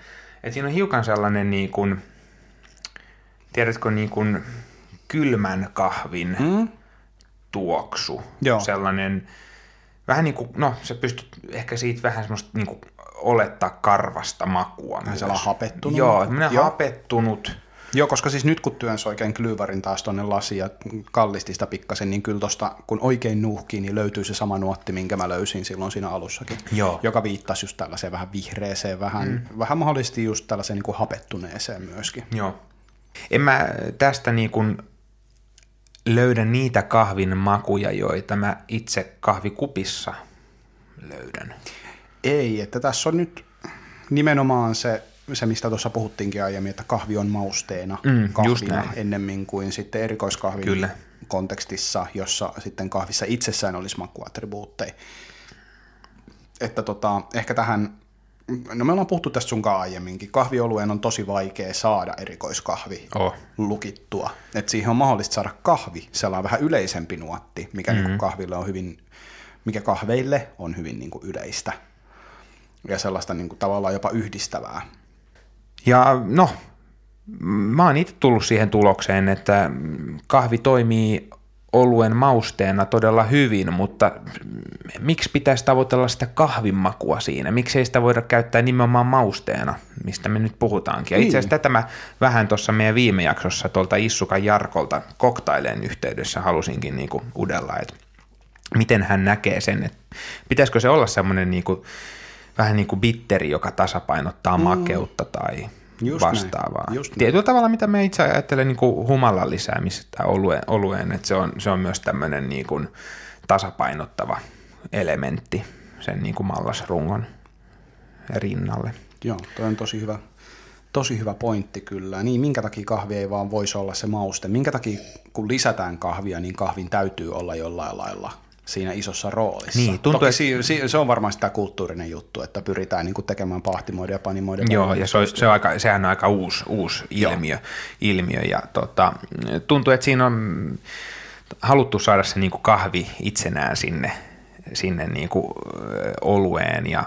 Et siinä on hiukan sellainen, niin kuin, tiedätkö, niin kuin kylmän kahvin tuoksu. Joo. Sellainen, vähän niin kuin, no sä pystyt ehkä siitä vähän semmoista niin kuin olettaa karvasta makua. Vähän sellainen hapettunut. Joo, hapettunut. Joo, koska siis nyt kun työnsä oikein klyyvärin taas tuonne lasiin ja kallistista pikkasen, niin kyllä tuosta kun oikein nuuhkii, niin löytyy se sama nuotti, minkä mä löysin silloin siinä alussakin, joo. joka viittasi just tällaiseen vähän vihreeseen, vähän mahdollisesti just tällaiseen niin kuin hapettuneeseen myöskin. Joo. En mä tästä niin kuin löydä niitä kahvin makuja, joita mä itse kahvikupissa löydän. Ei, että tässä on nyt nimenomaan se, mistä tuossa puhuttiinkin aiemmin, että kahvi on mausteena kahvina ennemmin kuin sitten erikoiskahvin Kyllä. kontekstissa, jossa sitten kahvissa itsessään olisi makuattribuutteja. Että ehkä tähän, no me ollaan puhuttu tästä sunkaan aiemminkin, kahviolueen on tosi vaikea saada erikoiskahvi lukittua. Että siihen on mahdollista saada kahvi, sellainen vähän yleisempi nuotti, mikä, niin kahville on hyvin, mikä kahveille on hyvin niin kuin yleistä ja sellaista niin kuin tavallaan jopa yhdistävää. Ja no, mä oon itse tullut siihen tulokseen, että kahvi toimii oluen mausteena todella hyvin, mutta miksi pitäisi tavoitella sitä kahvinmakua siinä? Miksi ei sitä voida käyttää nimenomaan mausteena, mistä me nyt puhutaankin? Ja itse asiassa tätä mä vähän tuossa meidän viime jaksossa tuolta Issukan Jarkolta koktaileen yhteydessä halusinkin niinku udella, että miten hän näkee sen, että pitäisikö se olla semmoinen niinku vähän niin kuin bitteri, joka tasapainottaa makeutta tai just vastaavaa. Tietyllä tavalla, mitä me itse ajattelen niin kuin humalan lisäämistä olueen, että se on myös tämmöinen niin kuin tasapainottava elementti sen niin kuin mallasrungon rinnalle. Joo, toi on tosi hyvä pointti kyllä. Niin, minkä takia kahvi ei vaan voisi olla se mauste? Minkä takia, kun lisätään kahvia, niin kahvin täytyy olla jollain lailla siinä isossa roolissa. Niin, tuntuu, se on varmaan sitä kulttuurinen juttu, että pyritään niin kuin tekemään pahtimoiden ja panimoiden. Joo, ja sehän on aika uusi ilmiö ja tuntuu, että siinä on haluttu saada se niin kuin kahvi itsenään sinne niin kuin olueen ja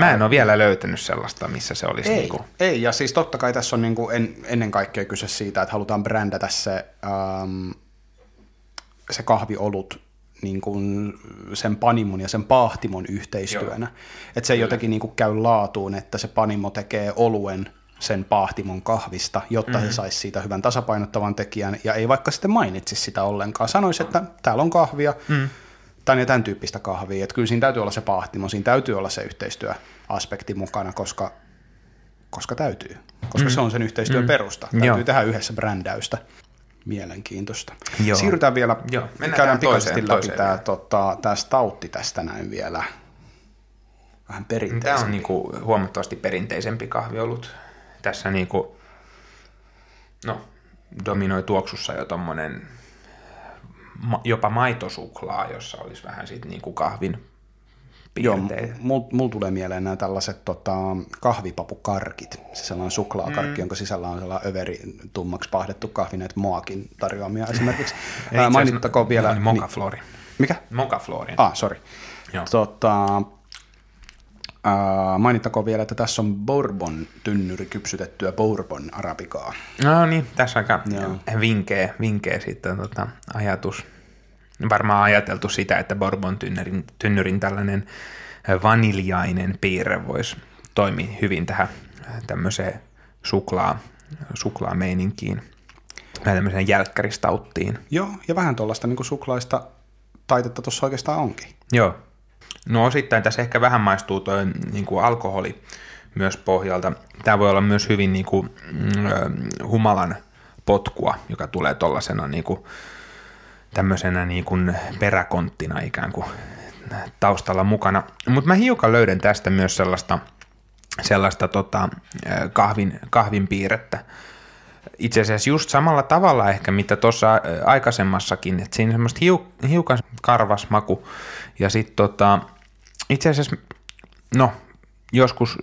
mä en ole vielä löytänyt sellaista, missä se olisi. Ei, ja siis totta kai tässä on niin kuin ennen kaikkea kyse siitä, että halutaan brändätä se kahviolut niin kuin sen panimon ja sen paahtimon yhteistyönä. Että se ei jotenkin niin kuin käy laatuun, että se panimo tekee oluen sen paahtimon kahvista, jotta se saisi siitä hyvän tasapainottavan tekijän, ja ei vaikka sitten mainitsisi sitä ollenkaan. Sanoisi, että täällä on kahvia, tämän tyyppistä kahvia. Että kyllä siinä täytyy olla se paahtimo, siinä täytyy olla se yhteistyöaspekti mukana, koska täytyy. Koska se on sen yhteistyön perusta. Täytyy tehdä yhdessä brändäystä. Mielenkiintoista. Joo. Siirrytään vielä, käydään pikaisesti läpi tämä stautti tästä näin vielä vähän perinteisempi. Tämä on niinku huomattavasti perinteisempi kahvi ollut. Tässä niinku, dominoi tuoksussa jo tommonen jopa maitosuklaa, jossa olisi vähän sit niinku kahvin piirteitä. Joo, mulla tulee mieleen nämä tällaiset kahvipapukarkit, se sellainen suklaakarkki, jonka sisällä on sellainen överi tummaksi pahdettu kahvi, näitä Moakin tarjoamia esimerkiksi. Mainittakoon vielä. Mokaflori. Mikä? Mokaflori. Sori. Mainittakoon vielä, että tässä on bourbon-tynnyri kypsytettyä bourbon-arabikaa. No niin, tässä aika vinkkejä sitten ajatus. Varmaan ajateltu sitä, että Bourbon-tynnyrin tällainen vaniljainen piirre voisi toimia hyvin tähän tämmöiseen suklaameininkiin, vähän tämmöiseen jälkkäristauttiin. Joo, ja vähän tuollaista niin kuin suklaista taitetta tuossa oikeastaan onkin. Joo. No osittain tässä ehkä vähän maistuu tuo niin kuin alkoholi myös pohjalta. Tämä voi olla myös hyvin niin kuin, humalan potkua, joka tulee tuollaisena niin kuin tämmöisenä niin kuin peräkonttina ikään kuin taustalla mukana. Mutta mä hiukan löydän tästä myös sellaista kahvin piirrettä. Itse asiassa just samalla tavalla ehkä, mitä tuossa aikaisemmassakin, että siinä semmoista hiukan karvas maku. Ja sitten itse asiassa, joskus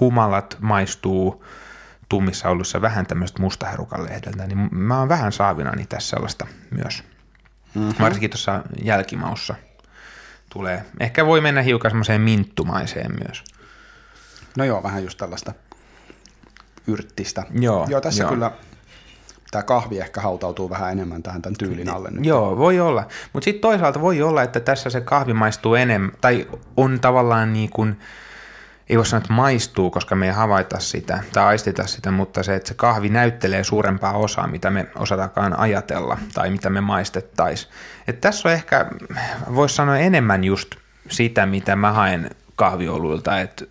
humalat maistuu tummissa oluissa vähän tämmöistä mustaherukan lehdeltä, niin mä oon vähän saavinani tässä sellaista myös. Mm-hmm. Varsinkin tuossa jälkimaussa tulee. Ehkä voi mennä hiukan semmoiseen minttumaiseen myös. No joo, vähän just tällaista yrttistä. Joo, tässä kyllä tämä kahvi ehkä hautautuu vähän enemmän tähän tämän tyylin alle nyt. Joo, voi olla. Mutta sitten toisaalta voi olla, että tässä se kahvi maistuu enemmän, tai on tavallaan niin kuin, ei voi sanoa, että maistuu, koska me ei havaita sitä tai aistita sitä, mutta se, että se kahvi näyttelee suurempaa osaa, mitä me osatakaan ajatella tai mitä me maistettaisiin. Tässä on ehkä, voisi sanoa enemmän just sitä, mitä mä haen kahvioluilta, että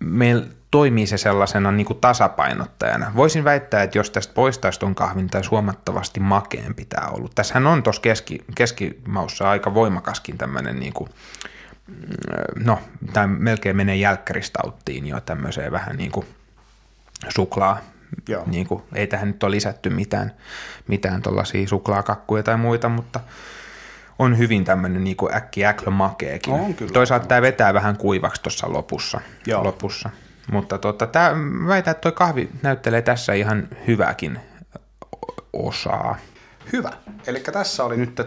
meillä toimii se sellaisena niin kuin tasapainottajana. Voisin väittää, että jos tästä poistaisi ton kahvin, tai huomattavasti makeen pitää olla. Tässähän on tuossa keskimaussa aika voimakaskin tämmöinen niin kuin, tämä melkein menee jälkkäristauttiin jo tämmöiseen vähän niin kuin suklaa. Niin kuin, ei tähän nyt ole lisätty mitään tuollaisia suklaakakkuja tai muita, mutta on hyvin tämmöinen niin kuin äkkiäklömakeekin. Toisaalta tämä vetää vähän kuivaksi tuossa lopussa. Mutta väitän, että tuo kahvi näyttelee tässä ihan hyvääkin osaa. Hyvä. Eli tässä oli nyt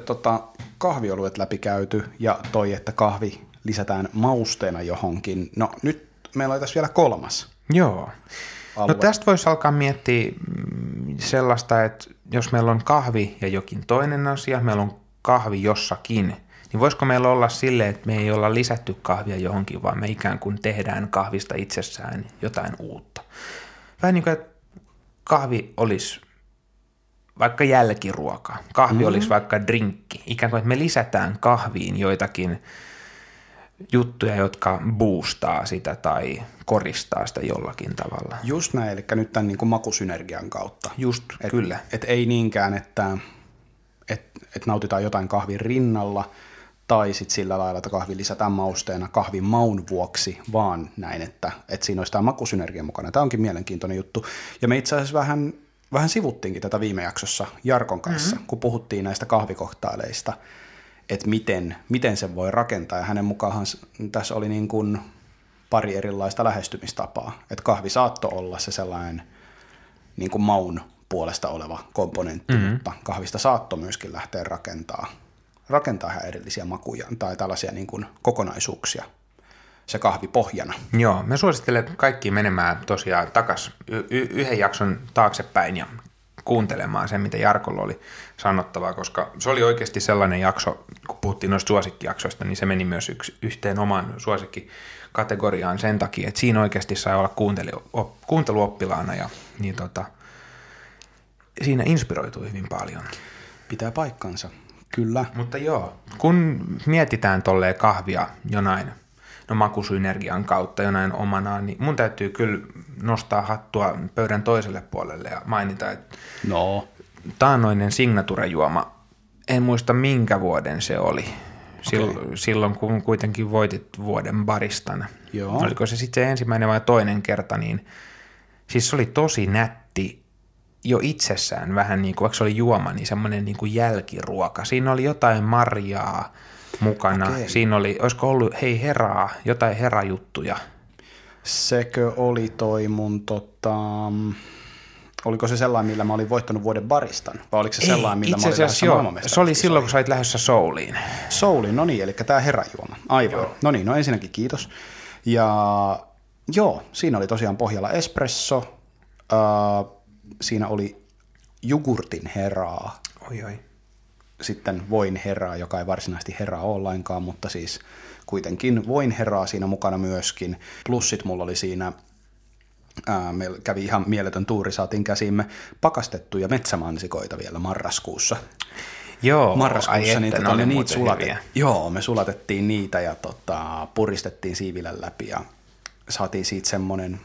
kahvioluet läpikäyty ja toi, että kahvi lisätään mausteena johonkin. No nyt meillä on tässä vielä kolmas alue. No tästä voisi alkaa miettiä sellaista, että jos meillä on kahvi ja jokin toinen asia, meillä on kahvi jossakin, niin voisiko meillä olla silleen, että me ei olla lisätty kahvia johonkin, vaan me ikään kuin tehdään kahvista itsessään jotain uutta. Vähän niin kuin, että kahvi olisi vaikka jälkiruoka, kahvi olisi vaikka drinkki. Ikään kuin, että me lisätään kahviin joitakin juttuja, jotka boostaa sitä tai koristaa sitä jollakin tavalla. Just näin, eli nyt tämän niin kuin makusynergian kautta. Just, kyllä. Et ei niinkään, että nautitaan jotain kahvin rinnalla, tai sitten sillä lailla, että kahvi lisätään mausteena kahvin maun vuoksi, vaan näin, että siinä olisi tämä makusynergia mukana. Tämä onkin mielenkiintoinen juttu. Ja me itse asiassa vähän sivuttiinkin tätä viime jaksossa Jarkon kanssa, kun puhuttiin näistä kahvikoktaaleista, että miten sen voi rakentaa. Ja hänen mukaanhan tässä oli niin kuin pari erilaista lähestymistapaa. Että kahvi saattoi olla se sellainen niin kuin maun puolesta oleva komponentti, mutta kahvista saattoi myöskin lähteä rakentaa ihan erillisiä makuja tai tällaisia niin kuin kokonaisuuksia se kahvi pohjana. Joo, mä suosittelen kaikki menemään tosiaan takaisin yhden jakson taaksepäin ja kuuntelemaan sen, mitä Jarkolla oli sanottavaa, koska se oli oikeasti sellainen jakso, kun puhuttiin noista suosikkijaksoista, niin se meni myös yhteen oman suosikkikategoriaan sen takia, että siinä oikeasti sai olla kuunteluoppilaana ja niin siinä inspiroituu hyvin paljon. Pitää paikkansa, kyllä. Mutta joo, kun mietitään tolleen kahvia jonain makusynergian kautta jonain omanaan, niin mun täytyy kyllä nostaa hattua pöydän toiselle puolelle ja mainita, että taannoinen signaturejuoma, en muista minkä vuoden se oli. Okay. Silloin kun kuitenkin voitit vuoden baristana. Joo. Oliko se sitten ensimmäinen vai toinen kerta, niin siis se oli tosi nätti. Jo itsessään vähän niin kuin, vaikka se oli juoma, niin semmoinen niin kuin jälkiruoka. Siinä oli jotain marjaa mukana. Okay. Siinä oli, olisiko ollut, jotain herajuttuja. Sekö oli toi mun oliko se sellainen, millä mä olin voittanut vuoden baristan? Vai oliko se sellainen, millä mä olin lähdössä maailmanmestaruuskisaan? Se oli silloin, kun sä olit lähdössä Souliin. Souliin, no niin, eli tää herajuoma. Aivan. No ensinnäkin kiitos. Ja siinä oli tosiaan Pohjala Espresso. Siinä oli jogurtin heraa, sitten voin heraa, joka ei varsinaisesti heraa ole lainkaan, mutta siis kuitenkin voin heraa siinä mukana myöskin. Plussit mulla oli siinä, meillä kävi ihan mieletön tuuri, saatiin käsimme pakastettuja metsämansikoita vielä marraskuussa. Joo, marraskuussa niin niitä me sulatettiin niitä ja puristettiin siivilän läpi ja saatiin siitä semmoinen,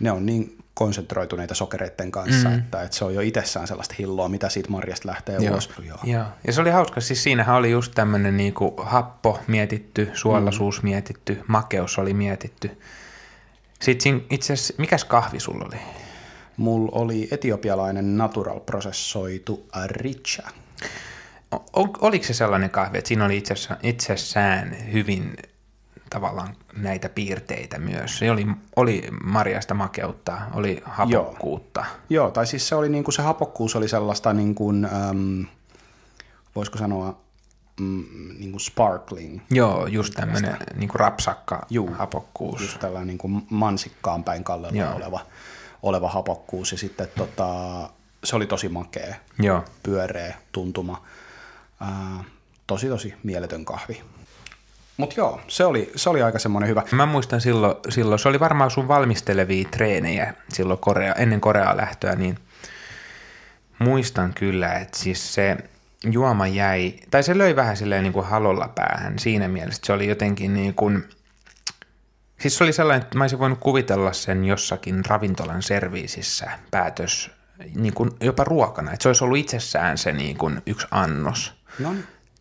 ne on niin konsentroituneita sokereiden kanssa, että se on jo itsessään sellaista hilloa, mitä siitä marjasta lähtee ulos. Ja se oli hauska, siis siinähän oli just tämmöinen niinku happo mietitty, suolaisuus mietitty, makeus oli mietitty. Sitten itse asiassa, mikäs kahvi sulla oli? Mulla oli etiopialainen natural prosessoitu Aricha. Oliko se sellainen kahvi, että siinä oli itsessään hyvin tavallaan näitä piirteitä myös? Se oli marjasta makeutta, oli hapokkuutta. Joo, tai siis se oli niin kuin se hapokkuus oli sellaista niin kuin, voisiko sanoa, niin kuin sparkling. Joo, just tämmöinen niin kuin rapsakka hapokkuus. Just tällainen niin kuin mansikkaan päin kallella oleva hapokkuus ja sitten se oli tosi makea, pyöreä tuntuma, tosi mieletön kahvi. Mut joo, se oli aika semmoinen hyvä. Mä muistan silloin se oli varmaan sun valmistelevia treenejä silloin ennen Koreaan lähtöä, niin muistan kyllä, että siis se juoma jäi, tai se löi vähän silleen niin kuin halolla päähän siinä mielessä, että se oli jotenkin niin kuin, siis se oli sellainen, että mä olisin voinut kuvitella sen jossakin ravintolan serviisissä päätös, niin kuin jopa ruokana, että se olisi ollut itsessään se niin kuin yksi annos. No.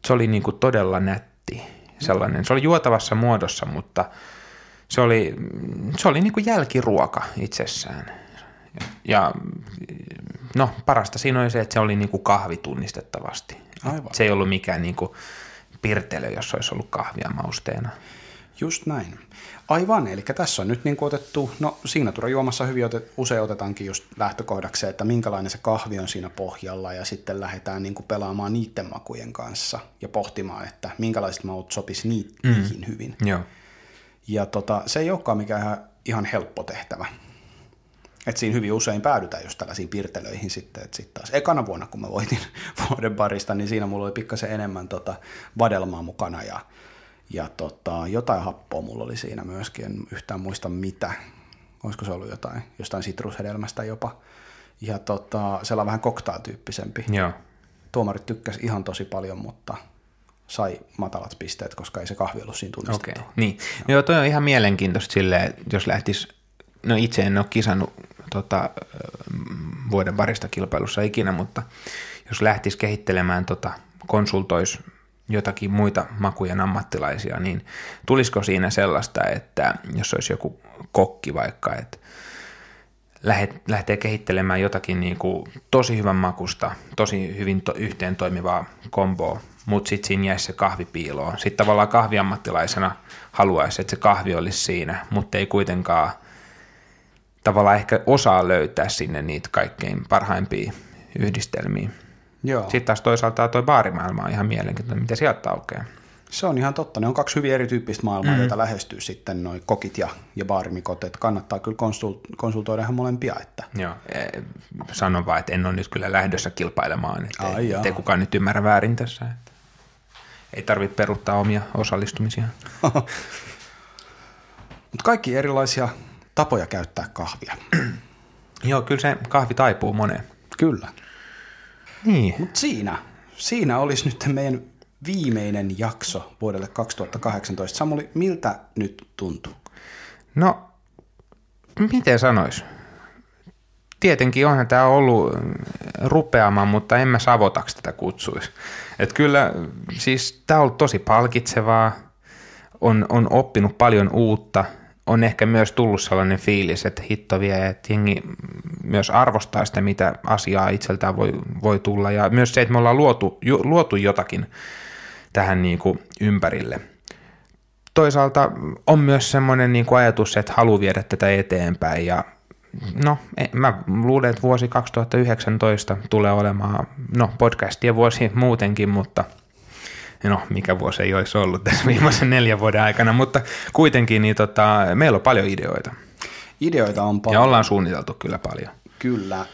Se oli niin kuin todella nätti sellainen. Se oli juotavassa muodossa, mutta se oli niin kuin jälkiruoka itsessään. Ja no parasta siinä oli se, että se oli niin kuin kahvi tunnistettavasti. Aivan. Se ei ollut mikään niin kuin pirtelö, jos olisi ollut kahvia mausteena. Just näin. Aivan, eli tässä on nyt niin kuin otettu, no signature-juomassa hyvin usein otetaankin just lähtökohdaksi, että minkälainen se kahvi on siinä pohjalla ja sitten lähdetään niin kuin pelaamaan niiden makujen kanssa ja pohtimaan, että minkälaiset maut sopisi niihin hyvin. Joo. Ja se ei olekaan mikään ihan helppo tehtävä. Että siinä hyvin usein päädytään just tällaisiin pirtelöihin sitten, että sitten taas ekana vuonna, kun mä voitin vuoden parista, niin siinä mulla oli pikkasen enemmän vadelmaa mukana ja jotain happoa mulla oli siinä myöskin, en yhtään muista mitä. Olisiko se ollut jostain sitrushedelmästä jopa. Ja sellainen vähän cocktail-tyyppisempi. Joo. Tuomarit tykkäsi ihan tosi paljon, mutta sai matalat pisteet, koska ei se kahvi ollut siinä tunnistettu. Okay. Niin. No joo, toi on ihan mielenkiintoista silleen, jos lähtisi, no itse en ole kisannut vuoden baristakilpailussa ikinä, mutta jos lähtisi kehittelemään konsultoisi jotakin muita makujen ammattilaisia, niin tulisiko siinä sellaista, että jos olisi joku kokki vaikka, että lähtee kehittelemään jotakin niin kuin tosi hyvän makusta, tosi hyvin yhteen toimivaa komboa, mutta sitten siinä jäisi se kahvi piiloon. Sitten tavallaan kahviammattilaisena haluaisi, että se kahvi olisi siinä, mutta ei kuitenkaan tavallaan ehkä osaa löytää sinne niitä kaikkein parhaimpia yhdistelmiä. Joo. Sitten taas toisaalta tuo baarimaailma on ihan mielenkiintoinen, mitä sieltä aukeaa. Se on ihan totta. Ne on kaksi hyvin erityyppistä maailmaa, joita lähestyy sitten noi kokit ja baarimikot. Että kannattaa kyllä konsultoida ihan molempia. Että. Joo. Sanon vaan, että en ole nyt kyllä lähdössä kilpailemaan. Ettei kukaan nyt ymmärrä väärin tässä. Että ei tarvitse peruuttaa omia osallistumisia. Mutta kaikki erilaisia tapoja käyttää kahvia. Joo, kyllä se kahvi taipuu moneen. Kyllä. Niin. Mutta siinä olisi nyt meidän viimeinen jakso vuodelle 2018. Samuli, miltä nyt tuntuu? No, miten sanois? Tietenkin onhan tämä ollut rupeama, mutta en mä savotaks tätä kutsuisi. Et kyllä, siis tämä on ollut tosi palkitsevaa, on oppinut paljon uutta. On ehkä myös tullut sellainen fiilis, että hitto vie, että jengi myös arvostaa sitä, mitä asiaa itseltään voi tulla. Ja myös se, että me ollaan luotu jotakin tähän niin kuin ympärille. Toisaalta on myös semmoinen niin kuin ajatus, että haluaa viedä tätä eteenpäin. Ja no, mä luulen, että vuosi 2019 tulee olemaan, no podcastien vuosi muutenkin, mutta no, mikä vuosi ei olisi ollut tässä viimeisen 4 vuoden aikana, mutta kuitenkin niin meillä on paljon ideoita. Ideoita on paljon. Ja ollaan suunniteltu kyllä paljon. Kyllä.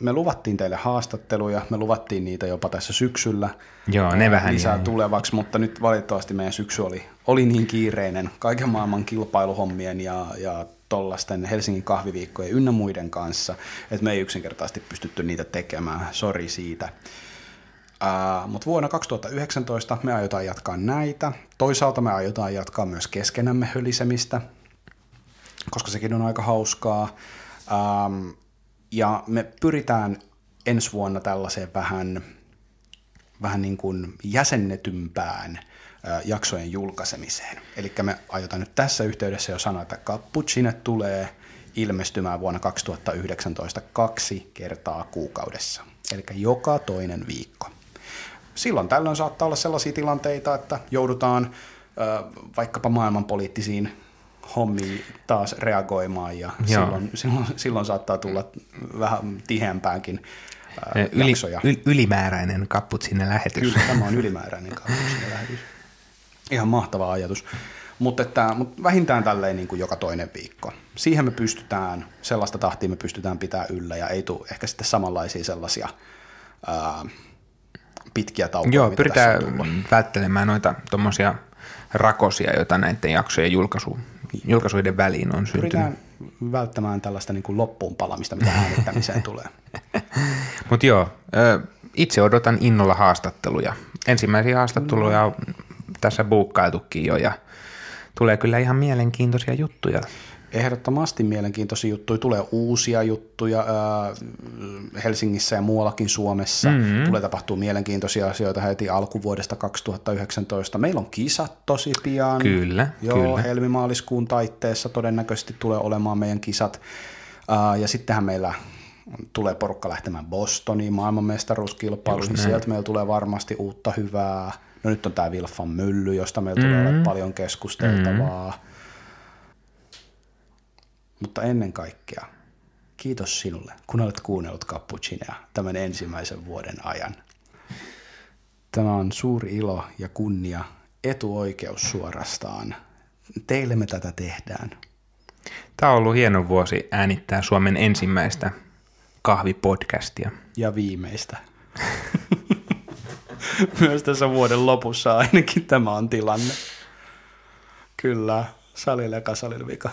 Me luvattiin teille haastatteluja, me luvattiin niitä jopa tässä syksyllä. Joo, ne vähän lisää niin tulevaksi, mutta nyt valitettavasti meidän syksy oli niin kiireinen kaiken maailman kilpailuhommien ja tollaisten Helsingin kahviviikkojen ynnä muiden kanssa, että me ei yksinkertaisesti pystytty niitä tekemään. Sori siitä. Mutta vuonna 2019 me aiotaan jatkaa näitä. Toisaalta me aiotaan jatkaa myös keskenämme hölisemistä. koska sekin on aika hauskaa. Ja me pyritään ensi vuonna tällaiseen vähän niin kuin jäsennetympään jaksojen julkaisemiseen. Eli me aiotaan nyt tässä yhteydessä jo sanoa, että Cappuccino tulee ilmestymään vuonna 2019 2 kertaa kuukaudessa, eli joka toinen viikko. Silloin tällöin saattaa olla sellaisia tilanteita, että joudutaan vaikkapa maailmanpoliittisiin hommiin taas reagoimaan, ja silloin saattaa tulla vähän tiheämpäänkin jaksoja. Ylimääräinen Cappuccino-lähetys. Kyllä, tämä on ylimääräinen Cappuccino-lähetys. Ihan mahtava ajatus. Mutta vähintään tälleen niin kuin joka toinen viikko. Siihen me pystytään, sellaista tahtia me pystytään pitää yllä, ja ei tule ehkä sitten samanlaisia sellaisia pitkiä taukoja. Joo, pyritään välttelemään noita tuommoisia rakosia, joita näiden jaksojen julkaisuiden väliin on syntynyt. Pyritään välttämään tällaista niin kuin loppuun palamista, mitä äänittämiseen tulee. Mutta joo, itse odotan innolla haastatteluja. Ensimmäisiä haastatteluja on tässä buukkailtukin jo, ja tulee kyllä ihan mielenkiintoisia juttuja. Ehdottomasti mielenkiintoisia juttuja. Tulee uusia juttuja Helsingissä ja muuallakin Suomessa. Mm-hmm. Tulee tapahtua mielenkiintoisia asioita heti alkuvuodesta 2019. Meillä on kisat tosi pian. Kyllä, kyllä. Helmimaaliskuun taitteessa todennäköisesti tulee olemaan meidän kisat. Ja sittenhän meillä tulee porukka lähtemään Bostoniin maailmanmestaruuskilpailuun. Niin sieltä meillä tulee varmasti uutta hyvää. No nyt on tämä Wilfan mylly, josta meillä tulee olla paljon keskusteltavaa. Mutta ennen kaikkea, kiitos sinulle, kun olet kuunnellut Cappuccinoa tämän ensimmäisen vuoden ajan. Tämä on suuri ilo ja kunnia, etuoikeus suorastaan. Teille me tätä tehdään. Tämä on ollut hieno vuosi äänittää Suomen ensimmäistä kahvipodcastia. Ja viimeistä. Myös tässä vuoden lopussa ainakin tämä on tilanne. Kyllä, salille ja kasalille vika.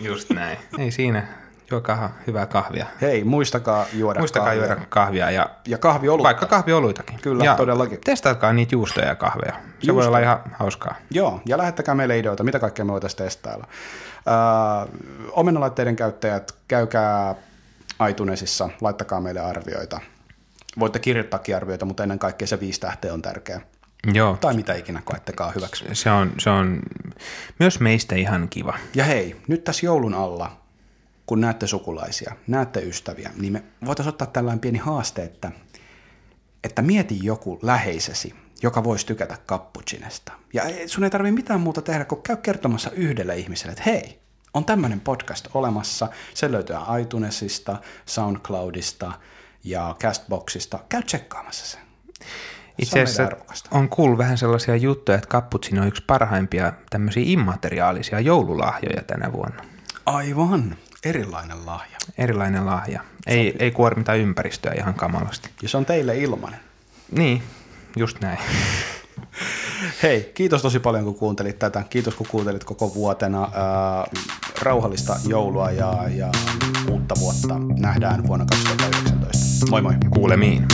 Just näin. Ei siinä. Juokaa hyvää kahvia. Hei, muistakaa juoda kahvia. Ja kahviolutta. Vaikka kahvioluitakin. Kyllä, ja todellakin. Testatkaa niitä juustoja ja kahveja. Se voi olla ihan hauskaa. Joo, ja lähettäkää meille ideoita, mitä kaikkea me voitaisiin testailla. Omenalaitteiden käyttäjät, käykää iTunesissa, laittakaa meille arvioita. Voitte kirjoittaakin arvioita, mutta ennen kaikkea se 5 tähteä on tärkeä. Joo. Tai mitä ikinä koettekaan hyväksi. Se on myös meistä ihan kiva. Ja hei, nyt tässä joulun alla, kun näette sukulaisia, näette ystäviä, niin me voitaisiin ottaa tällainen pieni haaste, että mieti joku läheisesi, joka voisi tykätä Cappuccinosta. Ja sun ei tarvitse mitään muuta tehdä, kun käy kertomassa yhdelle ihmiselle, että hei, on tämmöinen podcast olemassa, se löytyy iTunesista, SoundCloudista ja Castboxista. Käy tsekkaamassa sen. Itse asiassa on kuullut vähän sellaisia juttuja, että Cappuccino on yksi parhaimpia tämmöisiä immateriaalisia joululahjoja tänä vuonna. Aivan. Erilainen lahja. Erilainen lahja. Ei kuormita ympäristöä ihan kamalasti. Ja se on teille ilmainen. Niin, just näin. Hei, kiitos tosi paljon kun kuuntelit tätä. Kiitos kun kuuntelit koko vuotena. Rauhallista joulua ja uutta vuotta. Nähdään vuonna 2019. Moi moi. Kuulemiin.